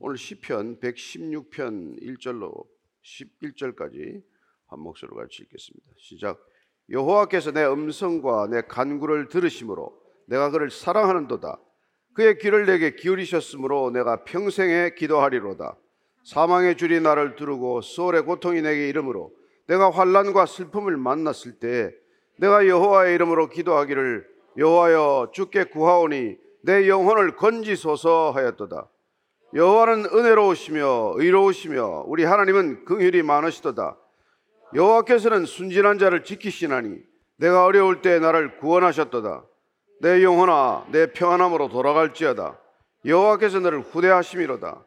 오늘 시편 116편 1절로 11절까지 한 목소리로 같이 읽겠습니다. 시작. 여호와께서 내 음성과 내 간구를 들으심으로 내가 그를 사랑하는도다. 그의 귀를 내게 기울이셨으므로 내가 평생에 기도하리로다. 사망의 줄이 나를 두르고 수월의 고통이 내게 이르므로 내가 환난과 슬픔을 만났을 때 내가 여호와의 이름으로 기도하기를 여호와여 주께 구하오니 내 영혼을 건지소서 하였도다. 여호와는 은혜로우시며 의로우시며 우리 하나님은 긍휼이 많으시도다. 여호와께서는 순진한 자를 지키시나니 내가 어려울 때 나를 구원하셨도다. 내 영혼아 내 평안함으로 돌아갈지어다. 여호와께서 너를 후대하심이로다.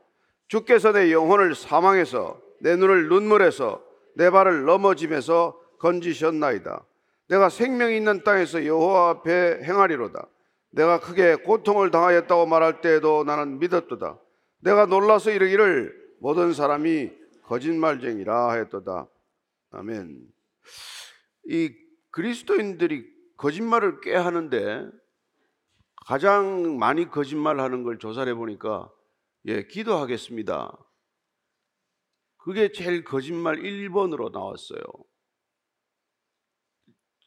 주께서 내 영혼을 사망에서 내 눈을 눈물에서 내 발을 넘어짐에서 건지셨나이다. 내가 생명이 있는 땅에서 여호와 앞에 행하리로다. 내가 크게 고통을 당하였다고 말할 때에도 나는 믿었도다. 내가 놀라서 이르기를 모든 사람이 거짓말쟁이라 하였도다. 아멘. 이 그리스도인들이 거짓말을 꽤 하는데 가장 많이 거짓말하는 걸 조사를 해보니까 기도하겠습니다. 그게 제일 거짓말 1번으로 나왔어요.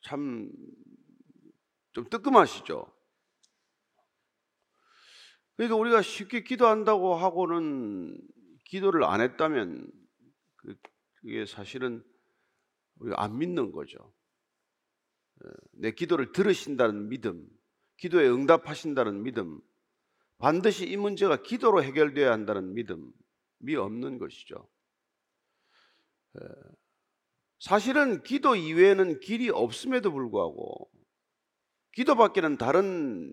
참 좀 뜨끔하시죠? 그러니까 우리가 쉽게 기도한다고 하고는 기도를 안 했다면 그게 사실은 우리가 안 믿는 거죠. 내 기도를 들으신다는 믿음, 기도에 응답하신다는 믿음, 반드시 이 문제가 기도로 해결되어야 한다는 믿음이 없는 것이죠. 사실은 기도 이외에는 길이 없음에도 불구하고 기도밖에는 다른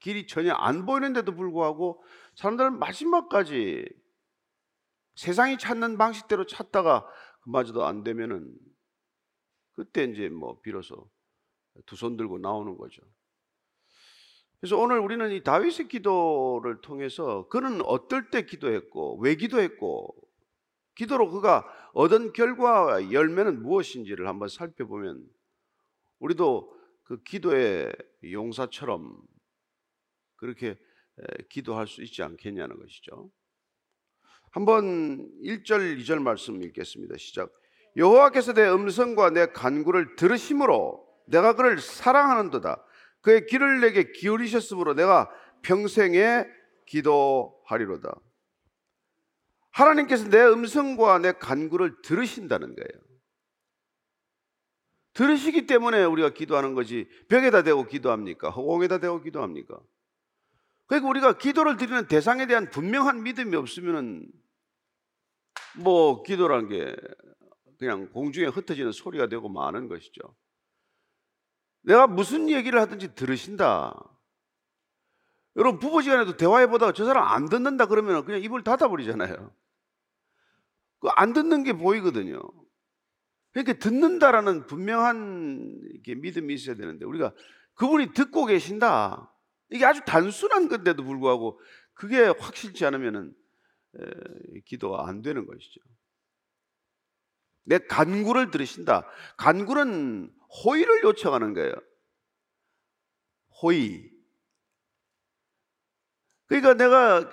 길이 전혀 안 보이는데도 불구하고 사람들은 마지막까지 세상이 찾는 방식대로 찾다가 그마저도 안 되면은 그때 이제 비로소 두 손 들고 나오는 거죠. 그래서 오늘 우리는 이 다윗의 기도를 통해서 그는 어떨 때 기도했고 왜 기도했고 기도로 그가 얻은 결과 열매는 무엇인지를 한번 살펴보면 우리도 그 기도의 용사처럼 그렇게 기도할 수 있지 않겠냐는 것이죠. 한번 1절 2절 말씀 읽겠습니다. 시작. 여호와께서 내 음성과 내 간구를 들으심으로 내가 그를 사랑하는도다. 그의 귀를 내게 기울이셨으므로 내가 평생에 기도하리로다. 하나님께서 내 음성과 내 간구를 들으신다는 거예요. 들으시기 때문에 우리가 기도하는 거지 벽에다 대고 기도합니까? 허공에다 대고 기도합니까? 그러니까 우리가 기도를 드리는 대상에 대한 분명한 믿음이 없으면 기도라는 게 그냥 공중에 흩어지는 소리가 되고 마는 것이죠. 내가 무슨 얘기를 하든지 들으신다. 여러분 부부지간에도 대화해보다가 저 사람 안 듣는다 그러면 그냥 입을 닫아버리잖아요. 그 안 듣는 게 보이거든요. 그러니까 듣는다라는 분명한 믿음이 있어야 되는데 우리가 그분이 듣고 계신다. 이게 아주 단순한 건데도 불구하고 그게 확실치 않으면 기도가 안 되는 것이죠. 내 간구를 들으신다. 간구는 호의를 요청하는 거예요. 호의. 그러니까 내가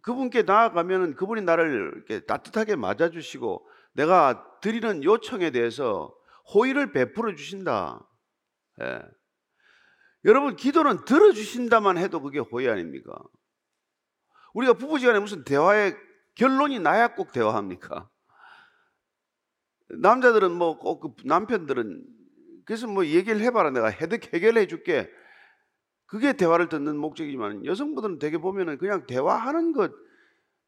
그분께 나아가면 그분이 나를 이렇게 따뜻하게 맞아주시고 내가 드리는 요청에 대해서 호의를 베풀어 주신다. 예. 여러분 기도는 들어주신다만 해도 그게 호의 아닙니까? 우리가 부부지간에 무슨 대화의 결론이 나야 꼭 대화합니까? 남자들은 꼭 그 남편들은 그래서 얘기를 해봐라 내가 해결해 줄게 그게 대화를 듣는 목적이지만 여성분들은 되게 보면은 그냥 대화하는 것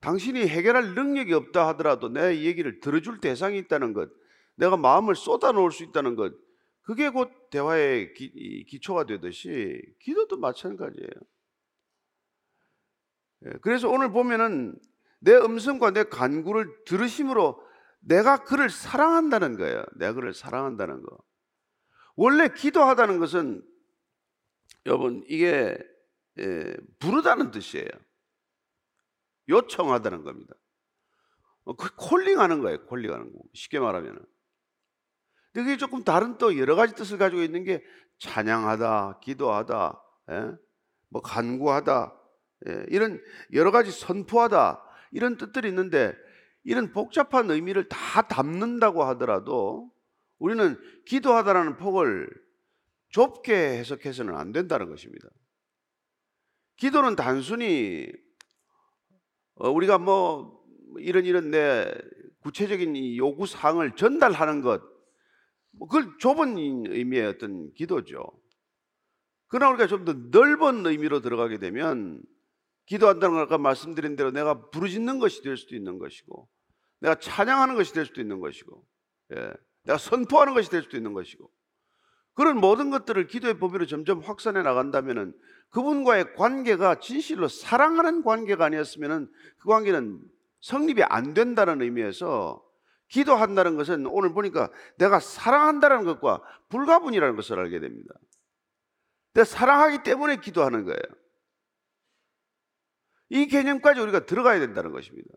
당신이 해결할 능력이 없다 하더라도 내 얘기를 들어줄 대상이 있다는 것 내가 마음을 쏟아 놓을 수 있다는 것 그게 곧 대화의 기초가 되듯이 기도도 마찬가지예요. 그래서 오늘 보면은 내 음성과 내 간구를 들으심으로 내가 그를 사랑한다는 거예요. 내가 그를 사랑한다는 거. 원래 기도하다는 것은 여러분 이게 부르다는 뜻이에요. 요청하다는 겁니다. 콜링하는 거예요. 콜링하는 거. 쉽게 말하면은. 근데 그게 조금 다른 또 여러 가지 뜻을 가지고 있는 게 찬양하다, 기도하다, 간구하다 이런 여러 가지 선포하다 이런 뜻들이 있는데 이런 복잡한 의미를 다 담는다고 하더라도 우리는 기도하다라는 폭을 좁게 해석해서는 안 된다는 것입니다. 기도는 단순히 우리가 뭐 이런 내 구체적인 요구사항을 전달하는 것, 그걸 좁은 의미의 어떤 기도죠. 그러나 우리가 좀 더 넓은 의미로 들어가게 되면 기도한다는 걸 아까 말씀드린 대로 내가 부르짖는 것이 될 수도 있는 것이고, 내가 찬양하는 것이 될 수도 있는 것이고, 내가 선포하는 것이 될 수도 있는 것이고, 그런 모든 것들을 기도의 범위로 점점 확산해 나간다면 그분과의 관계가 진실로 사랑하는 관계가 아니었으면 그 관계는 성립이 안 된다는 의미에서 기도한다는 것은 오늘 보니까 내가 사랑한다는 것과 불가분이라는 것을 알게 됩니다. 내가 사랑하기 때문에 기도하는 거예요. 이 개념까지 우리가 들어가야 된다는 것입니다.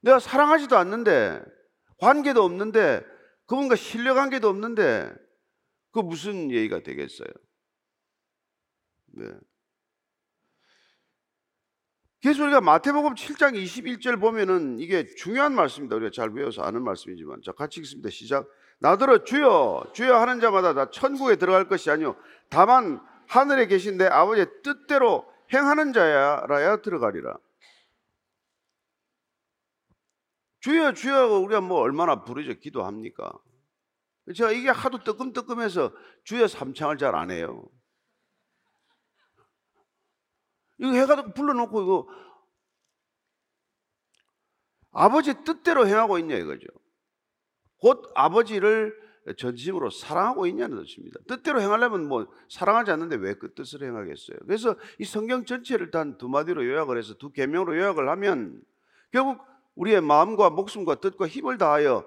내가 사랑하지도 않는데, 관계도 없는데, 그분과 신뢰관계도 없는데 그 무슨 얘기가 되겠어요? 네. 그래서 우리가 마태복음 7장 21절 보면은 이게 중요한 말씀입니다. 우리가 잘 외워서 아는 말씀이지만, 자 같이 읽습니다. 시작. 나더러 주여 주여 하는 자마다 다 천국에 들어갈 것이 아니오 다만 하늘에 계신 내 아버지의 뜻대로 행하는 자야라야 들어가리라. 주여 주여 우리가 뭐 얼마나 부르짖어 기도합니까? 제가 이게 하도 뜨끔뜨끔해서 주여 삼창을 잘 안 해요. 이거 해가지고 불러놓고 이거 아버지 뜻대로 행하고 있냐 이거죠. 곧 아버지를 전심으로 사랑하고 있냐는 뜻입니다. 뜻대로 행하려면 뭐 사랑하지 않는데 왜 그 뜻을 행하겠어요? 그래서 이 성경 전체를 단 두 마디로 요약을 해서 두 계명으로 요약을 하면 결국 우리의 마음과 목숨과 뜻과 힘을 다하여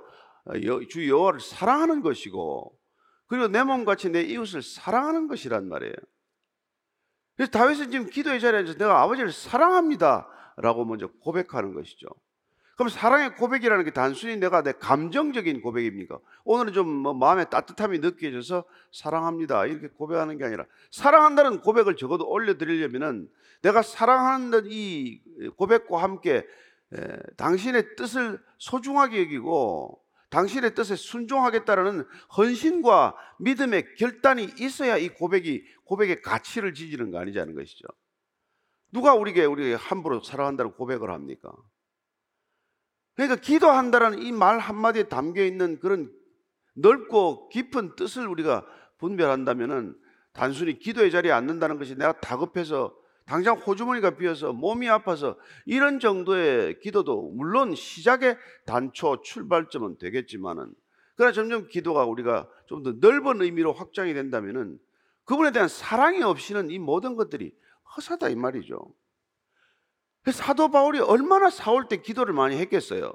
주 여호와를 사랑하는 것이고, 그리고 내 몸같이 내 이웃을 사랑하는 것이란 말이에요. 그래서 다윗은 지금 기도의 자리에 앉아서 내가 아버지를 사랑합니다 라고 먼저 고백하는 것이죠. 그럼 사랑의 고백이라는 게 단순히 내가 내 감정적인 고백입니까? 오늘은 좀 뭐 마음에 따뜻함이 느껴져서 사랑합니다 이렇게 고백하는 게 아니라 사랑한다는 고백을 적어도 올려드리려면 내가 사랑하는 이 고백과 함께 당신의 뜻을 소중하게 여기고 당신의 뜻에 순종하겠다라는 헌신과 믿음의 결단이 있어야 이 고백의 가치를 지지는 거 아니냐는 것이죠. 누가 우리에게 함부로 사랑한다는 고백을 합니까? 그러니까 기도한다라는 이 말 한마디에 담겨있는 그런 넓고 깊은 뜻을 우리가 분별한다면 단순히 기도의 자리에 앉는다는 것이 내가 다급해서 당장 호주머니가 비어서 몸이 아파서 이런 정도의 기도도 물론 시작의 단초 출발점은 되겠지만은, 그러나 점점 기도가 우리가 좀 더 넓은 의미로 확장이 된다면은 그분에 대한 사랑이 없이는 이 모든 것들이 허사다 이 말이죠. 사도 바울이 얼마나 사울 때 기도를 많이 했겠어요.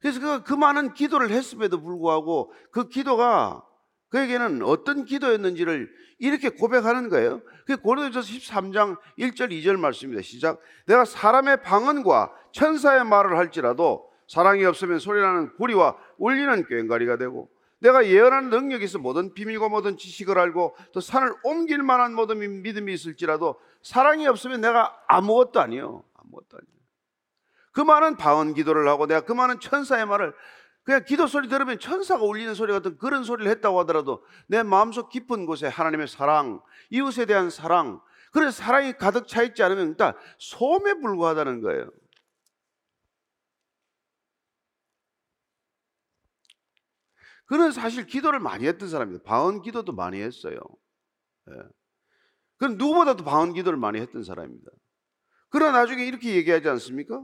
그래서 그가 그 많은 기도를 했음에도 불구하고 그 기도가 그에게는 어떤 기도였는지를 이렇게 고백하는 거예요. 그게 고린도전서 13장 1절 2절 말씀입니다. 시작. 내가 사람의 방언과 천사의 말을 할지라도 사랑이 없으면 소리나는 구리와 울리는 꽹과리가 되고, 내가 예언하는 능력이 있어 모든 비밀과 모든 지식을 알고 또 산을 옮길 만한 모든 믿음이 있을지라도 사랑이 없으면 내가 아무것도 아니요. 아무것도 아니요. 그 많은 방언 기도를 하고 내가 그 많은 천사의 말을, 그냥 기도 소리 들으면 천사가 울리는 소리 같은 그런 소리를 했다고 하더라도 내 마음속 깊은 곳에 하나님의 사랑, 이웃에 대한 사랑, 그런 사랑이 가득 차 있지 않으면 일단 소음에 불과하다는 거예요. 그는 사실 기도를 많이 했던 사람입니다. 방언 기도도 많이 했어요. 그는 누구보다도 방언 기도를 많이 했던 사람입니다. 그러나 나중에 이렇게 얘기하지 않습니까?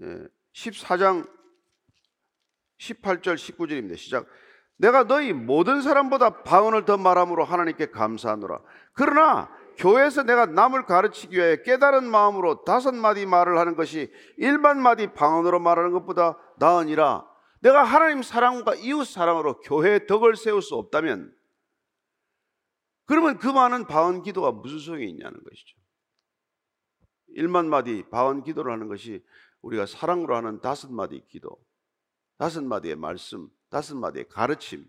14장 18절 19절입니다. 시작. 내가 너희 모든 사람보다 방언을 더 말함으로 하나님께 감사하노라. 그러나 교회에서 내가 남을 가르치기 위해 깨달은 마음으로 5마디 말을 하는 것이 10000마디 방언으로 말하는 것보다 나으니라. 내가 하나님 사랑과 이웃 사랑으로 교회의 덕을 세울 수 없다면, 그러면 그 많은 방언 기도가 무슨 소용이 있냐는 것이죠. 10000마디 방언 기도를 하는 것이 우리가 사랑으로 하는 5마디 기도, 5마디의 말씀, 5마디의 가르침,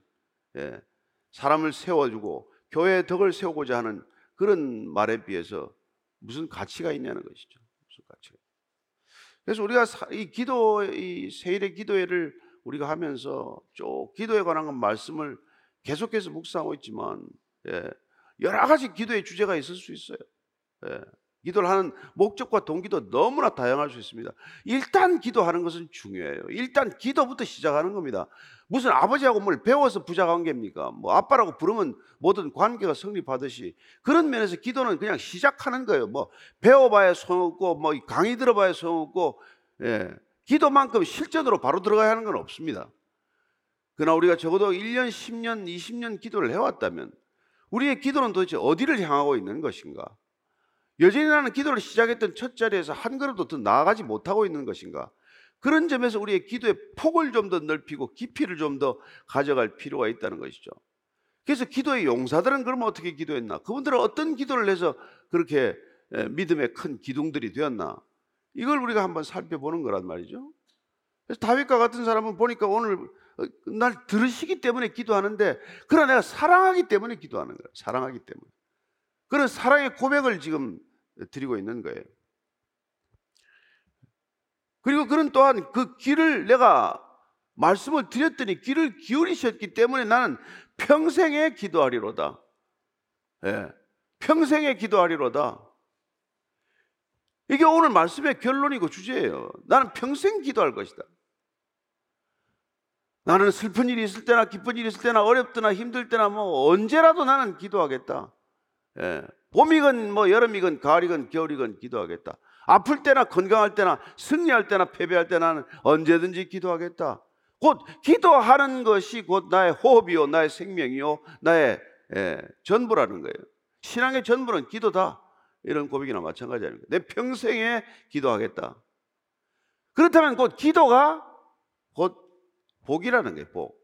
사람을 세워주고 교회의 덕을 세우고자 하는 그런 말에 비해서 무슨 가치가 있냐는 것이죠. 무슨 가치가. 그래서 우리가 이 기도, 이 세일의 기도회를 우리가 하면서 쭉 기도에 관한 건 말씀을 계속해서 묵상하고 있지만, 예, 여러 가지 기도의 주제가 있을 수 있어요. 예, 기도를 하는 목적과 동기도 너무나 다양할 수 있습니다. 일단 기도하는 것은 중요해요. 일단 기도부터 시작하는 겁니다. 무슨 아버지하고 뭘 배워서 부자 관계입니까? 뭐 아빠라고 부르면 모든 관계가 성립하듯이 그런 면에서 기도는 그냥 시작하는 거예요. 뭐 배워봐야 소용없고 뭐 강의 들어봐야 소용없고, 예, 기도만큼 실전으로 바로 들어가야 하는 건 없습니다. 그러나 우리가 적어도 1년, 10년, 20년 기도를 해왔다면 우리의 기도는 도대체 어디를 향하고 있는 것인가? 여전히 나는 기도를 시작했던 첫 자리에서 한 걸음도 더 나아가지 못하고 있는 것인가? 그런 점에서 우리의 기도의 폭을 좀 더 넓히고 깊이를 좀 더 가져갈 필요가 있다는 것이죠. 그래서 기도의 용사들은 그럼 어떻게 기도했나? 그분들은 어떤 기도를 해서 그렇게 믿음의 큰 기둥들이 되었나? 이걸 우리가 한번 살펴보는 거란 말이죠. 그래서 다윗과 같은 사람은 보니까 오늘 날 들으시기 때문에 기도하는데, 그러나 내가 사랑하기 때문에 기도하는 거예요. 사랑하기 때문에. 그런 사랑의 고백을 지금 드리고 있는 거예요. 그리고 그는 또한 그 귀를, 내가 말씀을 드렸더니 귀를 기울이셨기 때문에 나는 평생에 기도하리로다. 예, 평생에 기도하리로다. 이게 오늘 말씀의 결론이고 주제예요. 나는 평생 기도할 것이다. 나는 슬픈 일이 있을 때나 기쁜 일이 있을 때나 어렵거나 힘들 때나 뭐 언제라도 나는 기도하겠다. 예, 봄이건 뭐 여름이건 가을이건 겨울이건 기도하겠다. 아플 때나 건강할 때나 승리할 때나 패배할 때나 나는 언제든지 기도하겠다. 곧 기도하는 것이 곧 나의 호흡이요, 나의 생명이요, 나의, 예, 전부라는 거예요. 신앙의 전부는 기도다. 이런 고백이나 마찬가지 아닙니까? 내 평생에 기도하겠다. 그렇다면 곧 기도가 곧 복이라는 게, 복.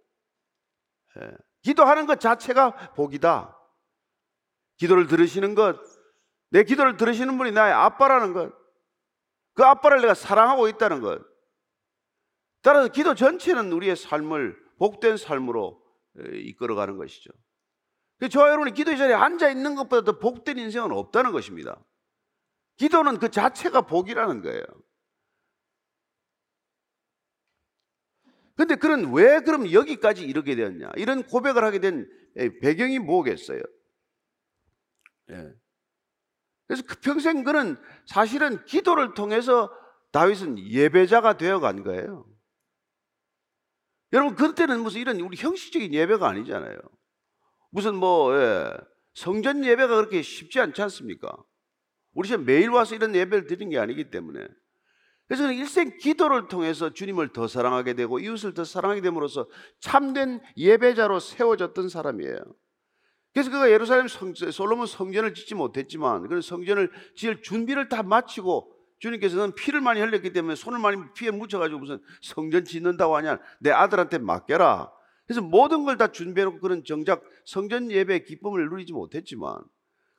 예, 기도하는 것 자체가 복이다. 기도를 들으시는 것, 내 기도를 들으시는 분이 나의 아빠라는 것, 그 아빠를 내가 사랑하고 있다는 것. 따라서 기도 전체는 우리의 삶을 복된 삶으로 이끌어가는 것이죠. 저와 여러분이 기도의 자리에 앉아있는 것보다 더 복된 인생은 없다는 것입니다. 기도는 그 자체가 복이라는 거예요. 그런데 그는 왜 그럼 여기까지 이르게 되었냐, 이런 고백을 하게 된 배경이 뭐겠어요? 예. 그래서 그 평생 그는 사실은 기도를 통해서 다윗은 예배자가 되어간 거예요. 여러분, 그때는 무슨 이런 우리 형식적인 예배가 아니잖아요. 무슨 뭐, 예, 성전 예배가 그렇게 쉽지 않지 않습니까? 우리 지금 매일 와서 이런 예배를 드리는 게 아니기 때문에. 그래서 그는 일생 기도를 통해서 주님을 더 사랑하게 되고 이웃을 더 사랑하게 됨으로써 참된 예배자로 세워졌던 사람이에요. 그래서 그가 예루살렘 솔로몬 성전을 짓지 못했지만 그는 성전을 지을 준비를 다 마치고, 주님께서는 피를 많이 흘렸기 때문에 손을 많이 피에 묻혀가지고 무슨 성전 짓는다고 하냐, 내 아들한테 맡겨라. 그래서 모든 걸 다 준비해놓고 그는 정작 성전 예배의 기쁨을 누리지 못했지만,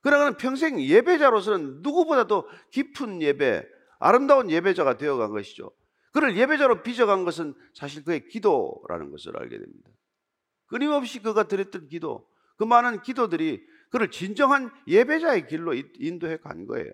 그러나 그는 평생 예배자로서는 누구보다도 깊은 예배, 아름다운 예배자가 되어간 것이죠. 그를 예배자로 빚어간 것은 사실 그의 기도라는 것을 알게 됩니다. 끊임없이 그가 드렸던 기도, 그 많은 기도들이 그를 진정한 예배자의 길로 인도해 간 거예요.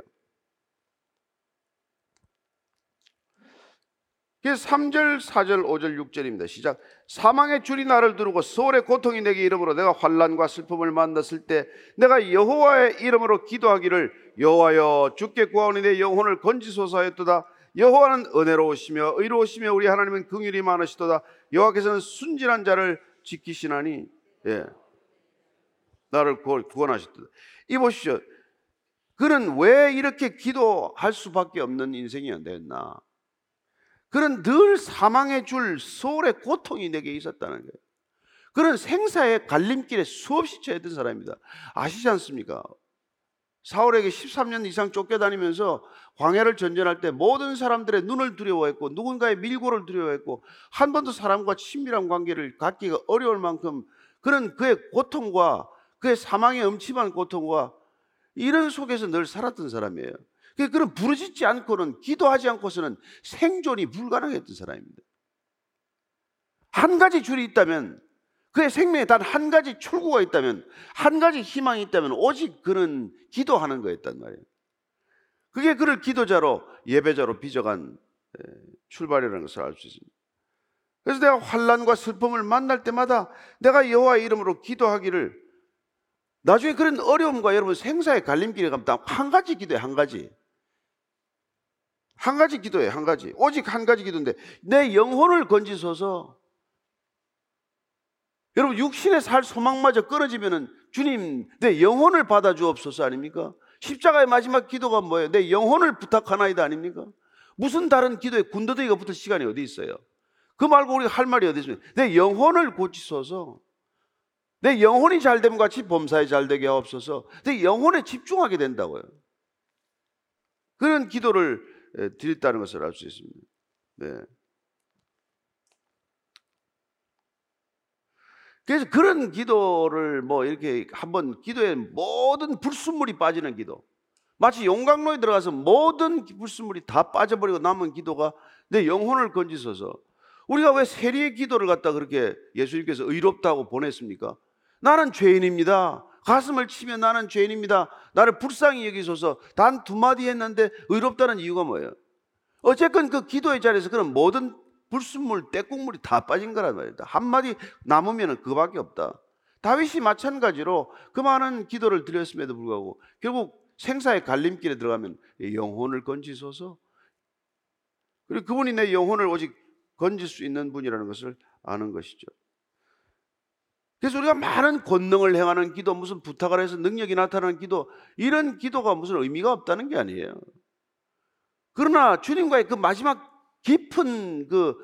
그래서 3절, 4절, 5절, 6절입니다. 시작. 사망의 줄이 나를 두르고 소울의 고통이 내게 이름으로 내가 환난과 슬픔을 만났을 때 내가 여호와의 이름으로 기도하기를 여호와여 주께 구하오니 내 영혼을 건지소서하였도다. 여호와는 은혜로우시며 의로우시며 우리 하나님은 긍휼이 많으시도다. 여호와께서는 순진한 자를 지키시나니, 예, 나를 구원하셨다. 이 보시죠. 그는 왜 이렇게 기도할 수밖에 없는 인생이 됐나? 그는 늘 사망의 줄, 소울의 고통이 내게 있었다는 거예요. 그는 생사의 갈림길에 수없이 처했던 사람입니다. 아시지 않습니까? 사울에게 13년 이상 쫓겨다니면서 광야를 전전할 때 모든 사람들의 눈을 두려워했고 누군가의 밀고를 두려워했고 한 번도 사람과 친밀한 관계를 갖기가 어려울 만큼 그는 그의 고통과 그의 사망의 음침한 고통과 이런 속에서 늘 살았던 사람이에요. 그는 부르짖지 않고는, 기도하지 않고서는 생존이 불가능했던 사람입니다. 한 가지 줄이 있다면 그의 생명에 단 한 가지 출구가 있다면, 한 가지 희망이 있다면 오직 그는 기도하는 거였단 말이에요. 그게 그를 기도자로, 예배자로 빚어간 출발이라는 것을 알 수 있습니다. 그래서 내가 환난과 슬픔을 만날 때마다 내가 여호와의 이름으로 기도하기를, 나중에 그런 어려움과 여러분 생사의 갈림길에 가면 딱 한 가지 기도예요. 한 가지. 한 가지 기도예요. 한 가지. 오직 한 가지 기도인데, 내 영혼을 건지소서. 여러분 육신에 살 소망마저 끊어지면은 주님 내 영혼을 받아주옵소서 아닙니까? 십자가의 마지막 기도가 뭐예요? 내 영혼을 부탁하나이다 아닙니까? 무슨 다른 기도에 군더더기가 붙을 시간이 어디 있어요? 그 말고 우리가 할 말이 어디 있습니까? 내 영혼을 고치소서. 내 영혼이 잘됨 같이 범사에 잘되게 하옵소서. 내 영혼에 집중하게 된다고요. 그런 기도를 드렸다는 것을 알 수 있습니다. 네. 그래서 그런 기도를 뭐 이렇게 한번 기도에 모든 불순물이 빠지는 기도, 마치 용광로에 들어가서 모든 불순물이 다 빠져버리고 남은 기도가 내 영혼을 건지소서. 우리가 왜 세리의 기도를 갖다 그렇게 예수님께서 의롭다고 보냈습니까? 나는 죄인입니다. 가슴을 치며 나는 죄인입니다. 나를 불쌍히 여기소서. 단 두 마디 했는데 의롭다는 이유가 뭐예요? 어쨌건 그 기도의 자리에서 그런 모든 불순물, 떼국물이 다 빠진 거란 말이다. 한마디 남으면 그거밖에 없다. 다윗이 마찬가지로 그 많은 기도를 드렸음에도 불구하고 결국 생사의 갈림길에 들어가면 영혼을 건지소서. 그리고 그분이 내 영혼을 오직 건질 수 있는 분이라는 것을 아는 것이죠. 그래서 우리가 많은 권능을 행하는 기도, 무슨 부탁을 해서 능력이 나타나는 기도, 이런 기도가 무슨 의미가 없다는 게 아니에요. 그러나 주님과의 그 마지막 깊은 그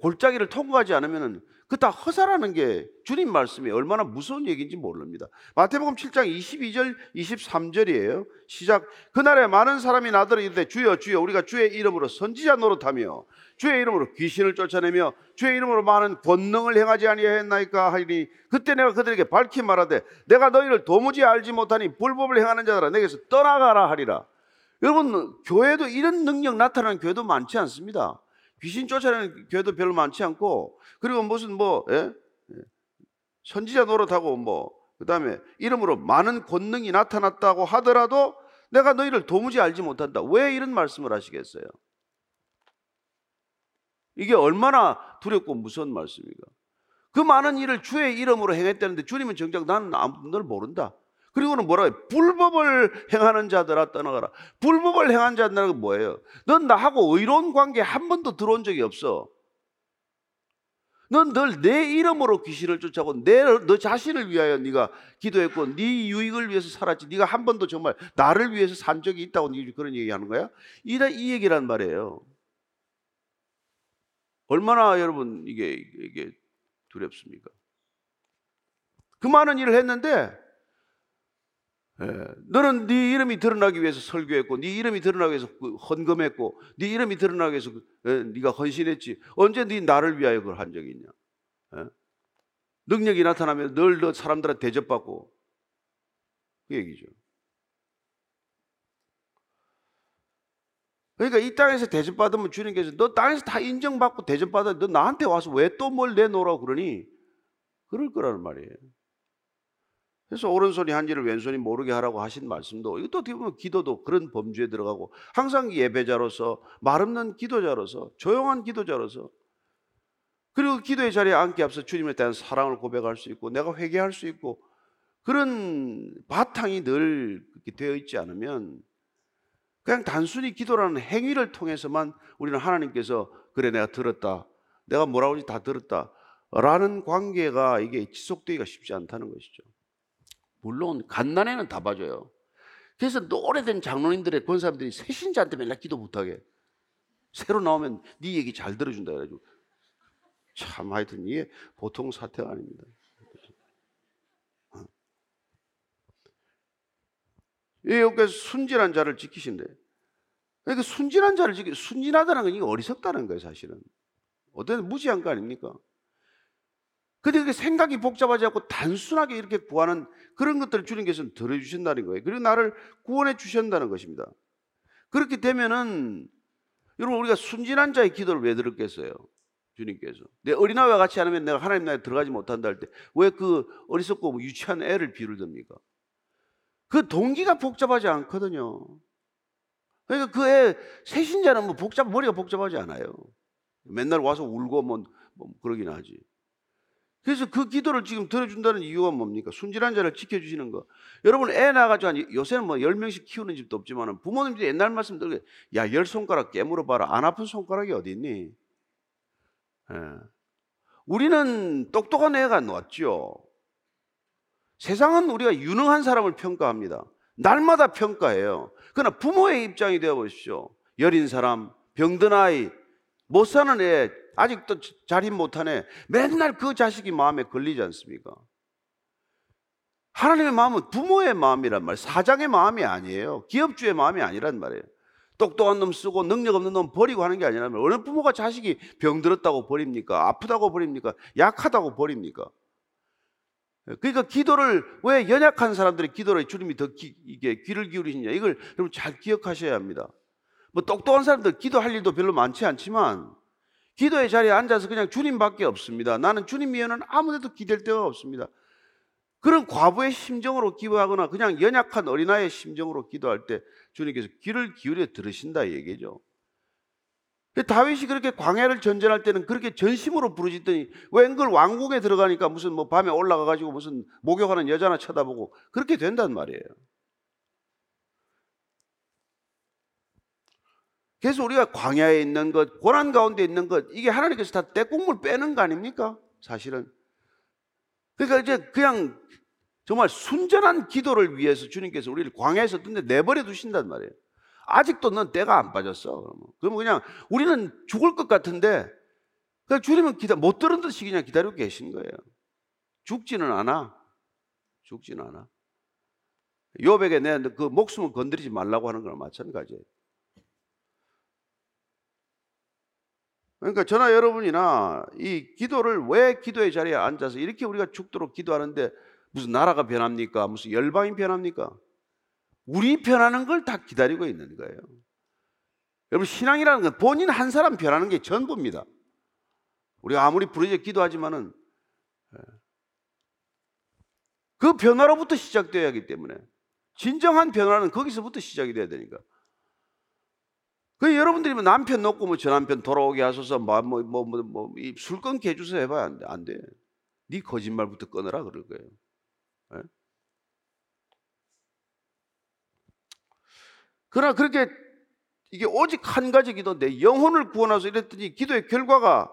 골짜기를 통과하지 않으면 그 다 허사라는 게 주님 말씀이 얼마나 무서운 얘기인지 모릅니다. 마태복음 7장 22절 23절이에요. 시작. 그날에 많은 사람이 나더러 이르되 주여 주여 우리가 주의 이름으로 선지자 노릇하며 주의 이름으로 귀신을 쫓아내며 주의 이름으로 많은 권능을 행하지 아니하였나이까 하리니, 그때 내가 그들에게 밝히 말하되 내가 너희를 도무지 알지 못하니 불법을 행하는 자들아 내게서 떠나가라 하리라. 여러분 교회도 이런 능력 나타나는 교회도 많지 않습니다. 귀신 쫓아내는 교회도 별로 많지 않고, 그리고 무슨 뭐 선지자 노릇하고 뭐 그다음에 이름으로 많은 권능이 나타났다고 하더라도 내가 너희를 도무지 알지 못한다. 왜 이런 말씀을 하시겠어요? 이게 얼마나 두렵고 무서운 말씀입니까? 그 많은 일을 주의 이름으로 행했다는데 주님은 정작 나는 아무도 널 모른다. 그리고는 뭐라 해요? 불법을 행하는 자들아 떠나가라. 불법을 행한 자들은 뭐예요? 넌 나하고 의로운 관계 한 번도 들어온 적이 없어. 넌 늘 내 이름으로 귀신을 쫓아오고 너 자신을 위하여 네가 기도했고 네 유익을 위해서 살았지, 네가 한 번도 정말 나를 위해서 산 적이 있다고 그런 얘기하는 거야? 이 얘기란 말이에요. 얼마나 여러분 이게 두렵습니까? 그 많은 일을 했는데 너는 네 이름이 드러나기 위해서 설교했고 네 이름이 드러나기 위해서 헌금했고 네 이름이 드러나기 위해서 네가 헌신했지, 언제 네 나를 위하여 그걸 한 적이 있냐? 능력이 나타나면 늘 너 사람들한테 대접받고, 그 얘기죠. 그러니까 이 땅에서 대접받으면 주님께서 너 땅에서 다 인정받고 대접받아, 너 나한테 와서 왜 또 뭘 내놓으라고 그러니? 그럴 거라는 말이에요. 그래서 오른손이 한 일을 왼손이 모르게 하라고 하신 말씀도, 이것도 어떻게 보면 기도도 그런 범주에 들어가고, 항상 예배자로서, 말없는 기도자로서, 조용한 기도자로서, 그리고 기도의 자리에 앉기 앞서 주님에 대한 사랑을 고백할 수 있고 내가 회개할 수 있고, 그런 바탕이 늘 되어 있지 않으면 그냥 단순히 기도라는 행위를 통해서만 우리는 하나님께서 그래 내가 들었다, 내가 뭐라고 하지 다 들었다 라는 관계가 이게 지속되기가 쉽지 않다는 것이죠. 물론 갓난에는 다 봐줘요. 그래서 오래된 장로님들의 권사님들이 새 신자한테 맨날 기도 못하게, 새로 나오면 네 얘기 잘 들어준다 그래가지고, 참 하여튼 이게 보통 사태가 아닙니다. 여호와께서 순진한 자를 지키신대. 그러니까 순진한 자를 지키, 순진하다는 건 이게 어리석다는 거예요. 사실은 어떤 무지한 거 아닙니까? 근데 그게 생각이 복잡하지 않고 단순하게 이렇게 구하는 그런 것들을 주님께서는 들어주신다는 거예요. 그리고 나를 구원해 주신다는 것입니다. 그렇게 되면은, 여러분, 우리가 순진한 자의 기도를 왜 들었겠어요? 주님께서. 내 어린아이와 같이 않으면 내가 하나님 나라에 들어가지 못한다 할 때 왜 그 어리석고 유치한 애를 비유를 듭니까? 그 동기가 복잡하지 않거든요. 그러니까 그 애 새신자는 뭐 머리가 복잡하지 않아요. 맨날 와서 울고 뭐 그러긴 하지. 그래서 그 기도를 지금 들어준다는 이유가 뭡니까? 순진한 자를 지켜주시는 거. 여러분 애 낳아가지고 요새는 뭐 10명씩 키우는 집도 없지만 부모님들이 옛날 말씀드리게 야 10손가락 깨물어봐라. 안 아픈 손가락이 어디 있니? 예. 우리는 똑똑한 애가 낳았죠. 세상은 우리가 유능한 사람을 평가합니다. 날마다 평가해요. 그러나 부모의 입장이 되어보십시오. 여린 사람, 병든 아이, 못 사는 애, 아직도 자립 못한 애, 맨날 그 자식이 마음에 걸리지 않습니까? 하나님의 마음은 부모의 마음이란 말이에요. 사장의 마음이 아니에요. 기업주의 마음이 아니란 말이에요. 똑똑한 놈 쓰고 능력 없는 놈 버리고 하는 게 아니란 말이에요. 어느 부모가 자식이 병들었다고 버립니까? 아프다고 버립니까? 약하다고 버립니까? 그러니까 기도를 왜 연약한 사람들의 기도를 주님이 더 이게 귀를 기울이시냐, 이걸 여러분 잘 기억하셔야 합니다. 뭐 똑똑한 사람들 기도할 일도 별로 많지 않지만 기도의 자리에 앉아서 그냥 주님밖에 없습니다. 나는 주님 이외에는 아무데도 기댈 데가 없습니다. 그런 과부의 심정으로 기도하거나 그냥 연약한 어린아이의 심정으로 기도할 때 주님께서 귀를 기울여 들으신다 이 얘기죠. 다윗이 그렇게 광야를 전전할 때는 그렇게 전심으로 부르짖더니 웬걸 왕궁에 들어가니까 무슨 뭐 밤에 올라가가지고 무슨 목욕하는 여자나 쳐다보고 그렇게 된단 말이에요. 그래서 우리가 광야에 있는 것, 고난 가운데 있는 것, 이게 하나님께서 다 떼국물 빼는 거 아닙니까? 사실은. 그러니까 이제 그냥 정말 순전한 기도를 위해서 주님께서 우리를 광야에서 내버려 두신단 말이에요. 아직도 넌 때가 안 빠졌어. 그러면 그냥 우리는 죽을 것 같은데 그냥 주님은 못 들은 듯이 그냥 기다리고 계신 거예요. 죽지는 않아. 욥에게 내 그 목숨은 건드리지 말라고 하는 거랑 마찬가지예요. 그러니까 저나 여러분이나 이 기도를 왜 기도의 자리에 앉아서 이렇게 우리가 죽도록 기도하는데 무슨 나라가 변합니까? 무슨 열방이 변합니까? 우리 변하는 걸 다 기다리고 있는 거예요. 여러분 신앙이라는 건 본인 한 사람 변하는 게 전부입니다. 우리가 아무리 부르짖어 기도하지만은 그 변화로부터 시작되어야 하기 때문에 진정한 변화는 거기서부터 시작이 돼야 되니까. 그 여러분들이 남편 놓고 뭐 저 남편 돌아오게 하소서 술 끊게 해주세요 해봐야 안 돼. 네 거짓말부터 끊어라 그럴 거예요. 네? 그러나 그렇게 이게 오직 한 가지 기도인데 영혼을 구원하소서 이랬더니 기도의 결과가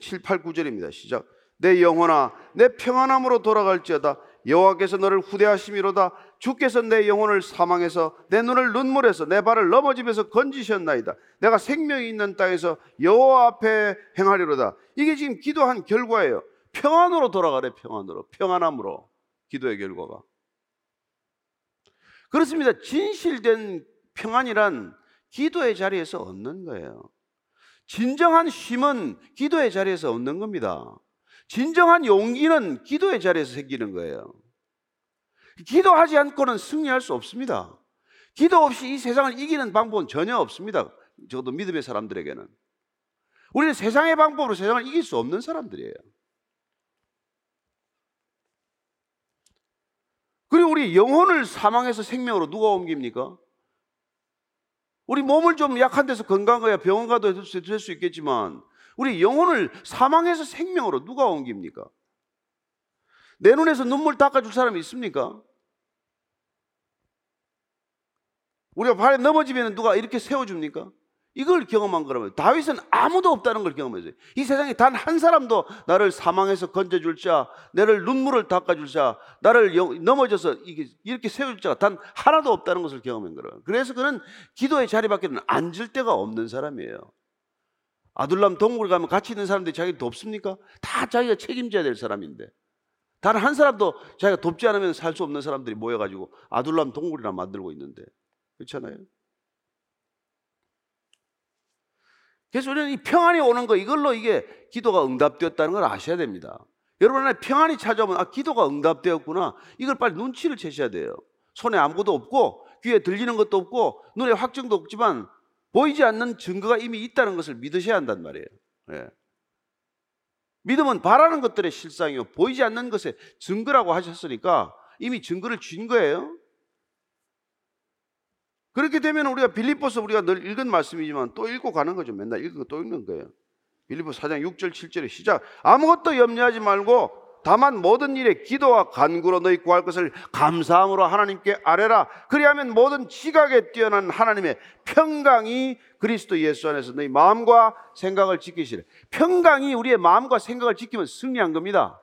7, 8, 9절입니다. 시작. 내 영혼아 내 평안함으로 돌아갈지어다. 여호와께서 너를 후대하심이로다. 주께서 내 영혼을 사망해서 내 눈을 눈물에서 내 발을 넘어짐에서 건지셨나이다. 내가 생명이 있는 땅에서 여호와 앞에 행하리로다. 이게 지금 기도한 결과예요. 평안으로 돌아가래. 평안으로. 평안함으로. 기도의 결과가. 그렇습니다. 진실된 평안이란 기도의 자리에서 얻는 거예요. 진정한 쉼은 기도의 자리에서 얻는 겁니다. 진정한 용기는 기도의 자리에서 생기는 거예요. 기도하지 않고는 승리할 수 없습니다. 기도 없이 이 세상을 이기는 방법은 전혀 없습니다. 적어도 믿음의 사람들에게는. 우리는 세상의 방법으로 세상을 이길 수 없는 사람들이에요. 그리고 우리 영혼을 사망해서 생명으로 누가 옮깁니까? 우리 몸을 좀 약한 데서 건강해야 병원 가도 될 수 있겠지만 우리 영혼을 사망해서 생명으로 누가 옮깁니까? 내 눈에서 눈물 닦아줄 사람이 있습니까? 우리가 발에 넘어지면 누가 이렇게 세워줍니까? 이걸 경험한 거라면 다윗은 아무도 없다는 걸 경험했어요. 이 세상에 단 한 사람도 나를 사망해서 건져줄 자, 나를 눈물을 닦아줄 자, 나를 넘어져서 이렇게 세워줄 자가 단 하나도 없다는 것을 경험한 거라고요. 그래서 그는 기도의 자리밖에는 앉을 데가 없는 사람이에요. 아둘람 동굴 가면 같이 있는 사람들이 자기를 돕습니까? 다 자기가 책임져야 될 사람인데 단 한 사람도 자기가 돕지 않으면 살 수 없는 사람들이 모여가지고 아둘람 동굴이나 만들고 있는데 그렇잖아요. 그래서 우리는 이 평안이 오는 거 이걸로 이게 기도가 응답되었다는 걸 아셔야 됩니다. 여러분 안에 평안이 찾아오면 아 기도가 응답되었구나 이걸 빨리 눈치를 채셔야 돼요. 손에 아무것도 없고 귀에 들리는 것도 없고 눈에 확증도 없지만 보이지 않는 증거가 이미 있다는 것을 믿으셔야 한단 말이에요. 예. 믿음은 바라는 것들의 실상이요 보이지 않는 것의 증거라고 하셨으니까 이미 증거를 쥔 거예요. 그렇게 되면 우리가 빌립보서 우리가 늘 읽은 말씀이지만 또 읽고 가는 거죠. 맨날 읽고 또 읽는 거예요. 빌립보서 4장 6절 7절의 시작. 아무것도 염려하지 말고 다만 모든 일에 기도와 간구로 너희 구할 것을 감사함으로 하나님께 아뢰라. 그리하면 모든 지각에 뛰어난 하나님의 평강이 그리스도 예수 안에서 너희 마음과 생각을 지키시래. 평강이 우리의 마음과 생각을 지키면 승리한 겁니다.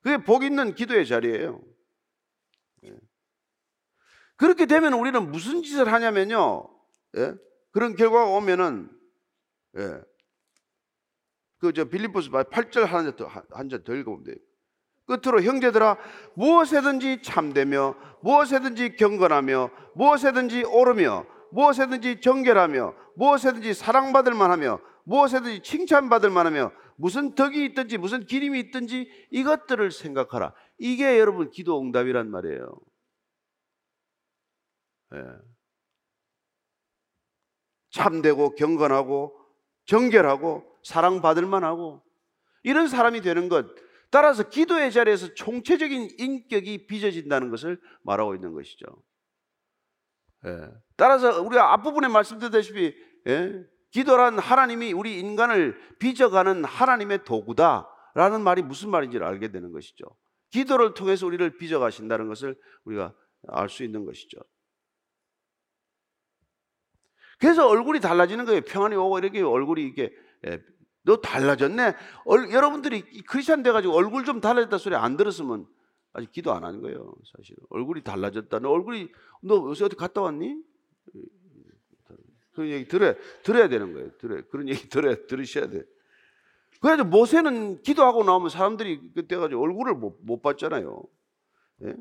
그게 복 있는 기도의 자리예요. 그렇게 되면 우리는 무슨 짓을 하냐면요, 그런 결과가 오면은 빌립보서 8절 한 절 더 읽어보면 돼요. 끝으로 형제들아 무엇이든지 참되며 무엇이든지 경건하며 무엇이든지 옳으며 무엇이든지 정결하며 무엇이든지 사랑받을 만하며 무엇이든지 칭찬받을 만하며 무슨 덕이 있든지 무슨 기림이 있든지 이것들을 생각하라. 이게 여러분 기도 응답이란 말이에요. 참되고 경건하고 정결하고 사랑받을 만하고 이런 사람이 되는 것, 따라서 기도의 자리에서 총체적인 인격이 빚어진다는 것을 말하고 있는 것이죠. 따라서 우리가 앞부분에 말씀드렸다시피 기도란 하나님이 우리 인간을 빚어가는 하나님의 도구다라는 말이 무슨 말인지를 알게 되는 것이죠. 기도를 통해서 우리를 빚어가신다는 것을 우리가 알 수 있는 것이죠. 그래서 얼굴이 달라지는 거예요. 평안이 오고 이렇게 얼굴이 이렇게 너 달라졌네. 여러분들이 크리스찬 돼가지고 얼굴 좀 달라졌다 소리 안 들었으면 아직 기도 안 하는 거예요. 사실 얼굴이 달라졌다. 너 요새 어디 갔다 왔니? 그런 얘기 들어야 되는 거예요. 그런 얘기 들으셔야 돼. 그래도 모세는 기도하고 나오면 사람들이 그때가지고 얼굴을 못 봤잖아요. 예?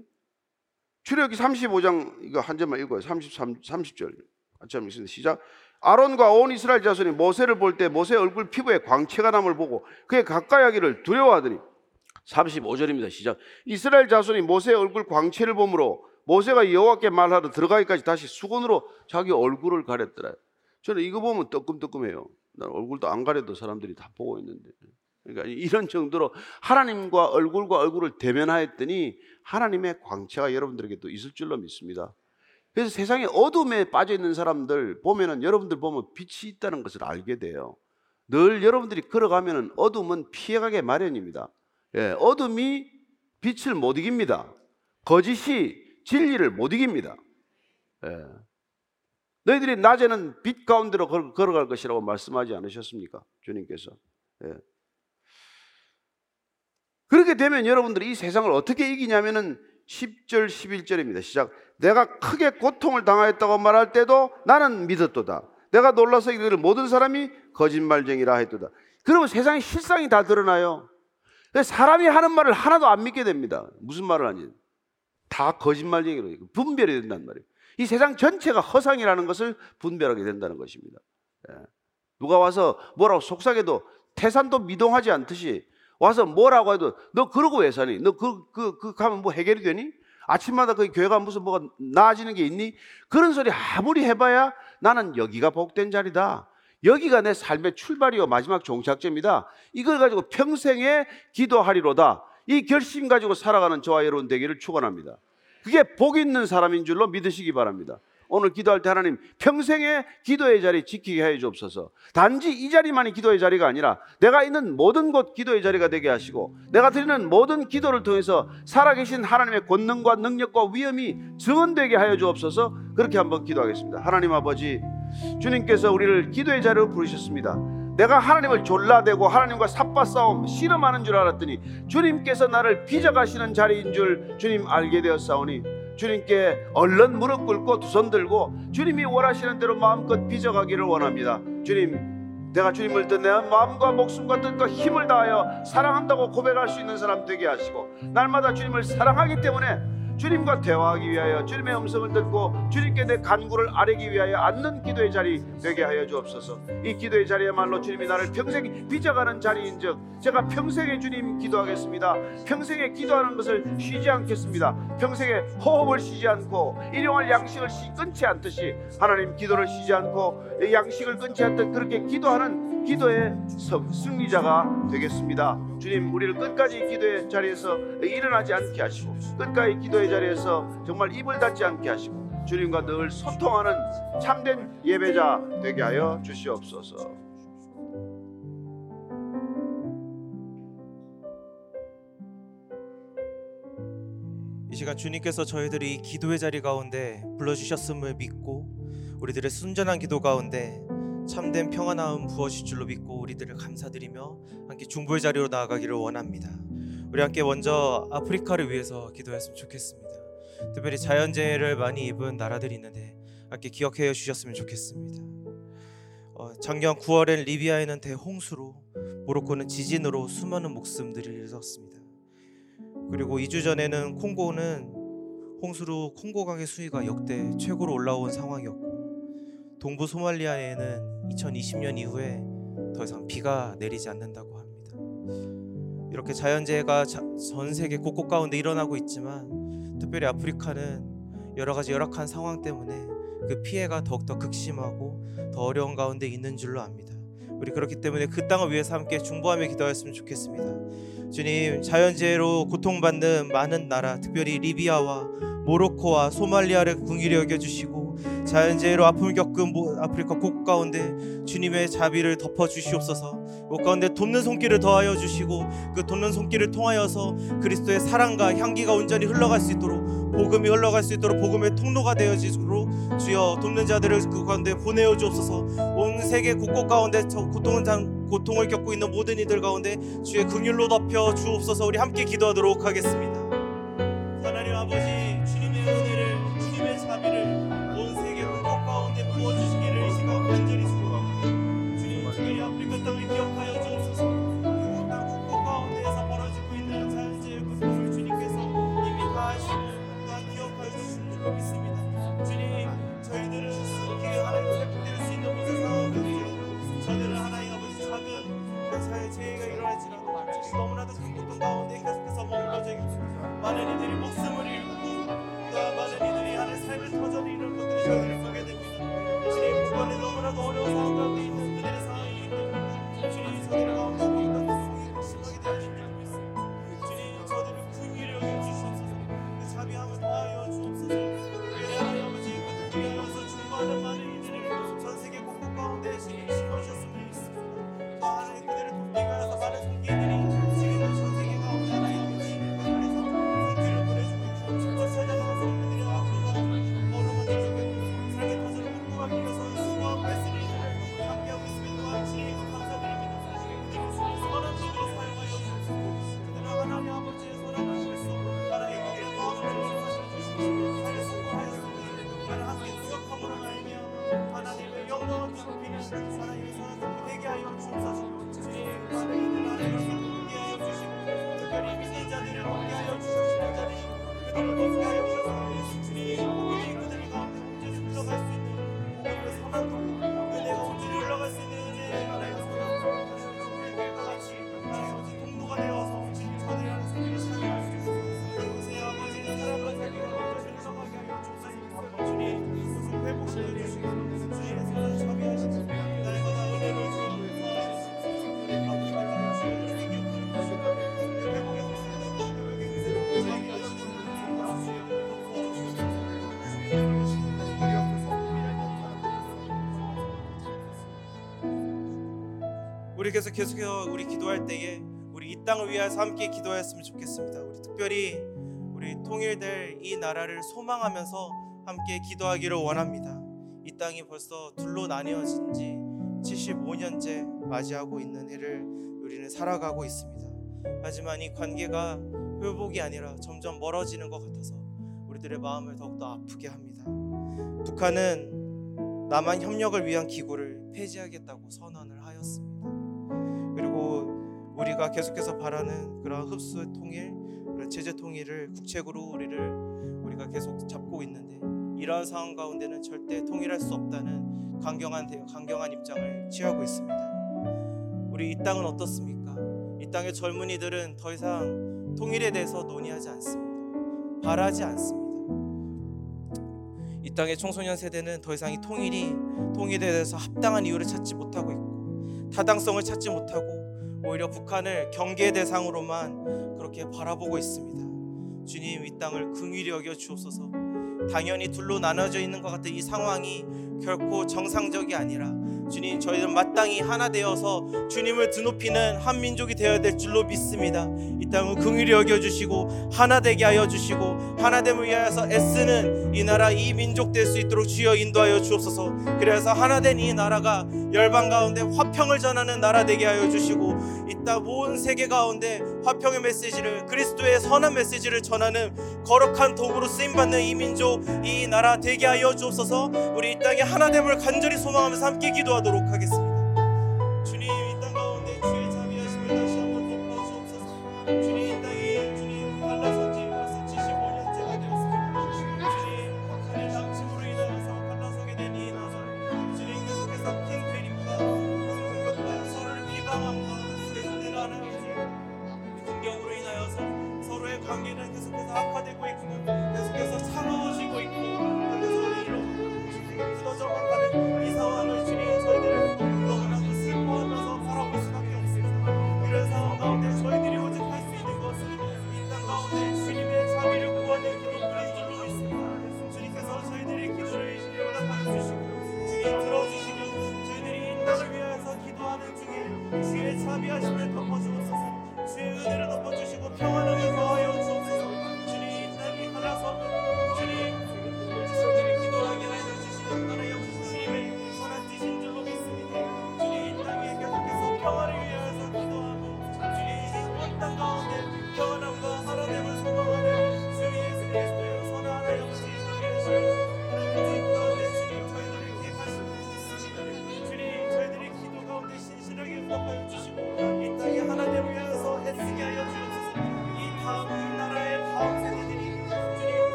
출애굽기 35장 이거 한 절만 읽어요. 30절. 아참 있습니다. 시작. 아론과 온 이스라엘 자손이 모세를 볼 때 모세의 얼굴 피부에 광채가 남을 보고 그에 가까이 하기를 두려워하더니 35절입니다. 시작. 이스라엘 자손이 모세의 얼굴 광채를 보므로 모세가 여호와께 말하러 들어가기까지 다시 수건으로 자기 얼굴을 가렸더라. 저는 이거 보면 뜨끔뜨끔해요. 난 얼굴도 안 가려도 사람들이 다 보고 있는데. 그러니까 이런 정도로 하나님과 얼굴을 대면하였더니 하나님의 광채가 여러분들에게 또 있을 줄로 믿습니다. 그래서 세상에 어둠에 빠져있는 사람들 보면은, 여러분들 보면 빛이 있다는 것을 알게 돼요. 늘 여러분들이 걸어가면은 어둠은 피해가게 마련입니다. 어둠이 빛을 못 이깁니다. 거짓이 진리를 못 이깁니다. 너희들이 낮에는 빛 가운데로 걸어갈 것이라고 말씀하지 않으셨습니까? 주님께서. 그렇게 되면 여러분들이 이 세상을 어떻게 이기냐면은 10절 11절입니다. 시작. 내가 크게 고통을 당하였다고 말할 때도 나는 믿었도다. 내가 놀라서 이르기를 모든 사람이 거짓말쟁이라 했도다. 그러면 세상의 실상이 다 드러나요. 사람이 하는 말을 하나도 안 믿게 됩니다. 무슨 말을 하니? 다 거짓말쟁이로 분별이 된단 말이에요. 이 세상 전체가 허상이라는 것을 분별하게 된다는 것입니다. 누가 와서 뭐라고 속삭여도 태산도 미동하지 않듯이 와서 뭐라고 해도 너 그러고 왜 사니? 너 그 가면 뭐 해결이 되니? 아침마다 그 교회 가면 무슨 뭐가 나아지는 게 있니? 그런 소리 아무리 해봐야 나는 여기가 복된 자리다. 여기가 내 삶의 출발이요 마지막 종착점이다. 이걸 가지고 평생에 기도하리로다. 이 결심 가지고 살아가는 저와 여러분 되기를 축원합니다. 그게 복 있는 사람인 줄로 믿으시기 바랍니다. 오늘 기도할 때 하나님 평생의 기도의 자리 지키게 해 주옵소서. 단지 이 자리만이 기도의 자리가 아니라 내가 있는 모든 곳 기도의 자리가 되게 하시고, 내가 드리는 모든 기도를 통해서 살아계신 하나님의 권능과 능력과 위엄이 증언되게 하여 주옵소서. 그렇게 한번 기도하겠습니다. 하나님 아버지, 주님께서 우리를 기도의 자리로 부르셨습니다. 내가 하나님을 졸라대고 하나님과 삽바싸움 씨름하는 줄 알았더니 주님께서 나를 빚어가시는 자리인 줄 주님 알게 되었사오니, 주님께 얼른 무릎 꿇고 두 손 들고 주님이 원하시는 대로 마음껏 빚어가기를 원합니다. 주님, 내가 주님을 내 마음과 목숨과 뜻과 힘을 다하여 사랑한다고 고백할 수 있는 사람 되게 하시고, 날마다 주님을 사랑하기 때문에 주님과 대화하기 위하여 주님의 음성을 듣고 주님께 내 간구를 아뢰기 위하여 앉는 기도의 자리 되게 하여 주옵소서. 이 기도의 자리야말로 주님이 나를 평생 빚어가는 자리인즉 제가 평생에 주님 기도하겠습니다. 평생에 기도하는 것을 쉬지 않겠습니다. 평생에 호흡을 쉬지 않고 일용할 양식을 끊지 않듯이, 하나님 기도를 쉬지 않고 양식을 끊지 않듯 그렇게 기도하는 기도의 승리자가 되겠습니다. 주님, 우리를 끝까지 기도의 자리에서 일어나지 않게 하시고, 끝까지 기도의 자리에서 정말 입을 닫지 않게 하시고, 주님과 늘 소통하는 참된 예배자 되게 하여 주시옵소서. 이 시간 주님께서 저희들이 기도의 자리 가운데 불러주셨음을 믿고, 우리들의 순전한 기도 가운데 참된 평안함 부어주실 줄로 믿고, 우리들을 감사드리며 함께 중보의 자리로 나아가기를 원합니다. 우리 함께 먼저 아프리카를 위해서 기도했으면 좋겠습니다. 특별히 자연재해를 많이 입은 나라들이 있는데 함께 기억해 주셨으면 좋겠습니다. 작년 9월엔 리비아에는 대홍수로, 모로코는 지진으로 수많은 목숨들이 잃었습니다. 그리고 2주 전에는 콩고는 홍수로 콩고강의 수위가 역대 최고로 올라온 상황이었고, 동부 소말리아에는 2020년 이후에 더 이상 비가 내리지 않는다고 합니다. 이렇게 자연재해가 전 세계 곳곳 가운데 일어나고 있지만, 특별히 아프리카는 여러 가지 열악한 상황 때문에 그 피해가 더욱더 극심하고 더 어려운 가운데 있는 줄로 압니다. 우리 그렇기 때문에 그 땅을 위해서 함께 중보하며 기도했으면 좋겠습니다. 주님, 자연재해로 고통받는 많은 나라, 특별히 리비아와 모로코와 소말리아를 긍휼히 여겨주시고, 자연재해로 아픔을 겪은 아프리카 곳 가운데 주님의 자비를 덮어주시옵소서. 곳 가운데 돕는 손길을 더하여 주시고, 그 돕는 손길을 통하여서 그리스도의 사랑과 향기가 온전히 흘러갈 수 있도록, 복음이 흘러갈 수 있도록 복음의 통로가 되어지도록 주여, 돕는 자들을 그 가운데 보내어 주옵소서. 온 세계 곳곳 가운데 고통을 겪고 있는 모든 이들 가운데 주의 긍휼로 덮여 주옵소서. 우리 함께 기도하도록 하겠습니다. 하나님 아버지, 온 세계 곳곳 가운데 부어주시기를 이 시간 간절히 소망합니다. 주님, 특별히 아프리카 땅을 기억하여 주옵소서. 그곳 땅 곳곳 가운데에서 벌어지고 있는 자연재해 그것을 주님께서 이미 다 아시고 또한 기억하여 주시는 줄 믿습니다. 주님, 저희들은 기회 하나님을 회복될 수 있는 모든 상황들이요, 저희들은 하나님 아버지, 작은 회사의 재해가 일어날지라도 주님, 너무나도 큰 고통 가운데 계속해서 머물러져 있고, 많은 이들이 목숨을 잃고 많은 이들이 하늘 삶을 터전히 이런 것들이 저희를 보게 됩니다. 주님, 그간에 너무나도 어려운 상황 가운데 있는 그들의 상황이기 때문에 주님, 저들을 가운데 있는 심하게 대하시는 것입니다. 주님, 저들을 긍휼히 여겨주시옵소서. 그 자비함을 더하여 주옵소서. 우리 하나님 아버지, 그들을 위하여서 중보하는 많은 이들을 전 세계 곳곳 가운데 주님 심어주셨으면 좋겠습니다. 또 하나님, 그들을 돕기 위하여서 많은 성기들이 우리께서 계속해서 우리 기도할 때에 우리 이 땅을 위해서 함께 기도했으면 좋겠습니다. 우리 특별히 우리 통일될 이 나라를 소망하면서 함께 기도하기를 원합니다. 이 땅이 벌써 둘로 나뉘어진 지 75년째 맞이하고 있는 해를 우리는 살아가고 있습니다. 하지만 이 관계가 회복이 아니라 점점 멀어지는 것 같아서 우리들의 마음을 더욱더 아프게 합니다. 북한은 남한 협력을 위한 기구를 폐지하겠다고 선언을 하였습니다. 그리고 우리가 계속해서 바라는 그런 흡수 통일, 그런 제재 통일을 국책으로 우리가 계속 잡고 있는데, 이러한 상황 가운데는 절대 통일할 수 없다는 강경한 입장을 취하고 있습니다. 우리 이 땅은 어떻습니까? 이 땅의 젊은이들은 더 이상 통일에 대해서 논의하지 않습니다. 바라지 않습니다. 이 땅의 청소년 세대는 더 이상 이 통일에 대해서 합당한 이유를 찾지 못하고 있고, 타당성을 찾지 못하고 오히려 북한을 경계 대상으로만 그렇게 바라보고 있습니다. 주님, 이 땅을 긍휼히 여겨 주옵소서. 당연히 둘로 나눠져 있는 것 같은 이 상황이 결코 정상적이 아니라 주님, 저희는 마땅히 하나 되어서 주님을 드높이는 한민족이 되어야 될 줄로 믿습니다. 이 땅을 긍휼히 여겨주시고 하나 되게 하여 주시고 하나됨을 위하여서 애쓰는 이 나라, 이 민족 될 수 있도록 주여 인도하여 주옵소서. 그래서 하나된 이 나라가 열방 가운데 화평을 전하는 나라 되게 하여 주시고 이 땅 온 세계 가운데 화평의 메시지를, 그리스도의 선한 메시지를 전하는 거룩한 도구로 쓰임받는 이 민족, 이 나라 되게 하여 주옵소서. 우리 이 땅의 하나됨을 간절히 소망하면서 함께 기도하도록 하겠습니다. 주님, 이 땅 가운데 주의 자비하심을 다시 한번 높여 주옵소서. 주님, 이 땅이 주님 갈라서지 벌써 75년째가 되었습니다. 주님, 하늘 당침으로 인하여서 갈라서게 된 이 나라, 주님 계속해서 팽팽입니다. 공격과 서로를 비방함과 대대를 하는 것이 공격으로 인하여서 서로의 관계는 계속해서 악화되고 있고 계속해서 차가워지고 있고 그래서 이런 굳어져 가는 이 상황을 주님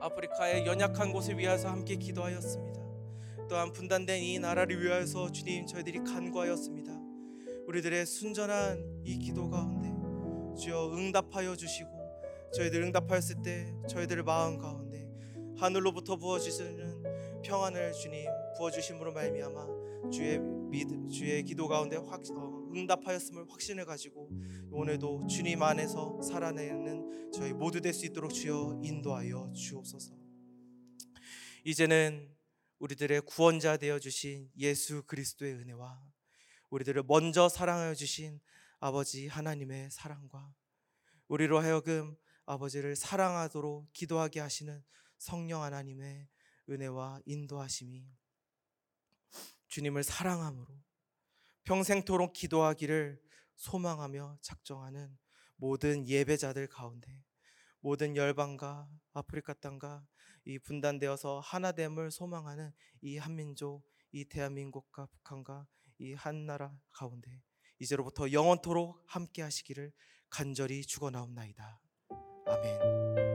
아프리카의 연약한 곳을 위하여서 함께 기도하였습니다. 또한 분단된 이 나라를 위하여서 주님 저희들이 간구하였습니다. 우리들의 순전한 이 기도 가운데 주여 응답하여 주시고 저희들 응답하였을 때 저희들의 마음 가운데 하늘로부터 부어주시는 평안을 주님 부어주심으로 말미암아 주의 기도 가운데 응답하였음을 확신을 가지고 오늘도 주님 안에서 살아내는 저희 모두 될 수 있도록 주여 인도하여 주옵소서. 이제는 우리들의 구원자 되어주신 예수 그리스도의 은혜와 우리들을 먼저 사랑하여 주신 아버지 하나님의 사랑과 우리로 하여금 아버지를 사랑하도록 기도하게 하시는 성령 하나님의 은혜와 인도하심이 주님을 사랑함으로 평생토록 기도하기를 소망하며 작정하는 모든 예배자들 가운데 모든 열방과 아프리카 땅과 이 분단되어서 하나됨을 소망하는 이 한민족, 이 대한민국과 북한과 이 한나라 가운데 이제로부터 영원토록 함께 하시기를 간절히 축원하옵나이다. 아멘.